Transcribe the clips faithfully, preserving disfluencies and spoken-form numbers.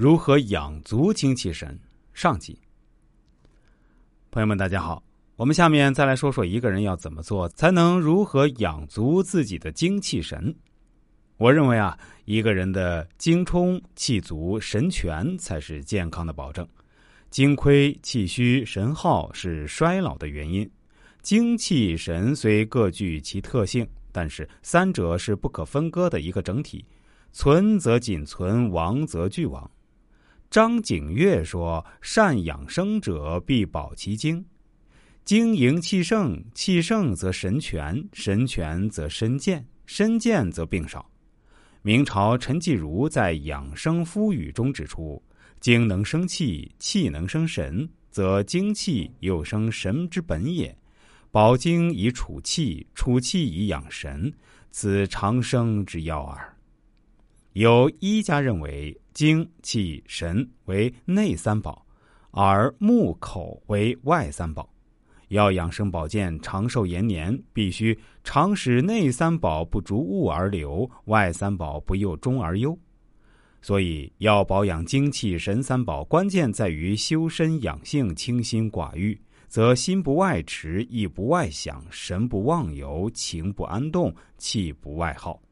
如何养足精气神？上集。朋友们大家好，我们下面再来说说一个人要怎么做才能如何养足自己的精气神。我认为啊，一个人的精充气足神全才是健康的保证。精亏气虚神耗是衰老的原因。精气神虽各具其特性，但是三者是不可分割的一个整体，存则仅存，亡则俱亡。张景岳说，善养生者必保其精，精营气盛，气盛则神全，神全则身健，身健则病少。明朝陈继儒在《养生夫语》中指出，精能生气，气能生神，则精气又生神之本也，保精以储气，储气以养神，此长生之要耳。有医家认为，精气神为内三宝，而目口为外三宝。要养生保健长寿延年，必须常使内三宝不逐物而流，外三宝不由中而忧。所以要保养精气神三宝，关键在于修身养性，清心寡欲，则心不外驰，意不外想，神不忘游，情不安动，气不外耗。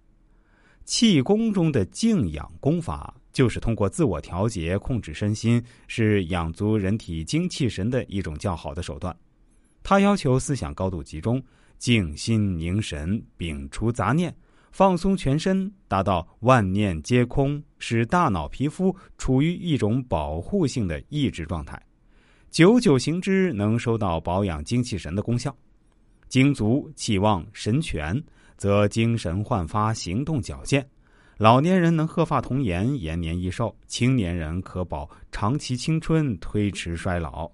气功中的静养功法，就是通过自我调节控制身心，是养足人体精气神的一种较好的手段。它要求思想高度集中，静心凝神，摒除杂念，放松全身，达到万念皆空，使大脑皮肤处于一种保护性的抑制状态。久久行之，能收到保养精气神的功效。精足气旺神全，则精神焕发，行动矫健。老年人能鹤发童颜，延年益寿；青年人可保长期青春，推迟衰老。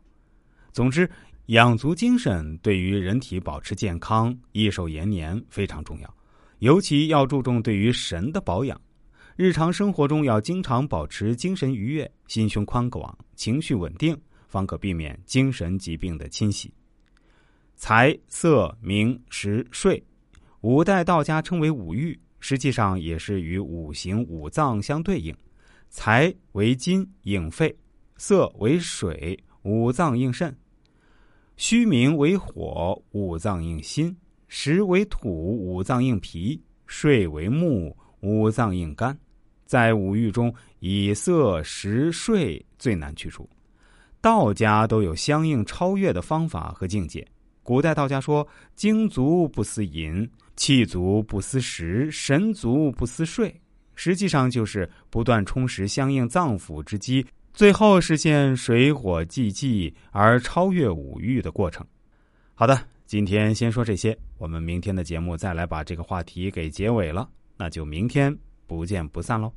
总之，养足精神对于人体保持健康、益寿延年非常重要，尤其要注重对于神的保养。日常生活中要经常保持精神愉悦、心胸宽广、情绪稳定，方可避免精神疾病的侵袭。财、色、名、食、睡，五代道家称为五欲，实际上也是与五行五脏相对应。财为金应肺，色为水，五脏应肾；虚名为火，五脏应心；食为土，五脏应脾；睡为木，五脏应肝。在五欲中，以色、食、睡最难去除。道家都有相应超越的方法和境界。古代道家说，精足不思淫，气足不思食，神足不思睡，实际上就是不断充实相应脏腑之机，最后实现水火既济而超越五欲的过程。好的，今天先说这些，我们明天的节目再来把这个话题给结尾了，那就明天不见不散喽。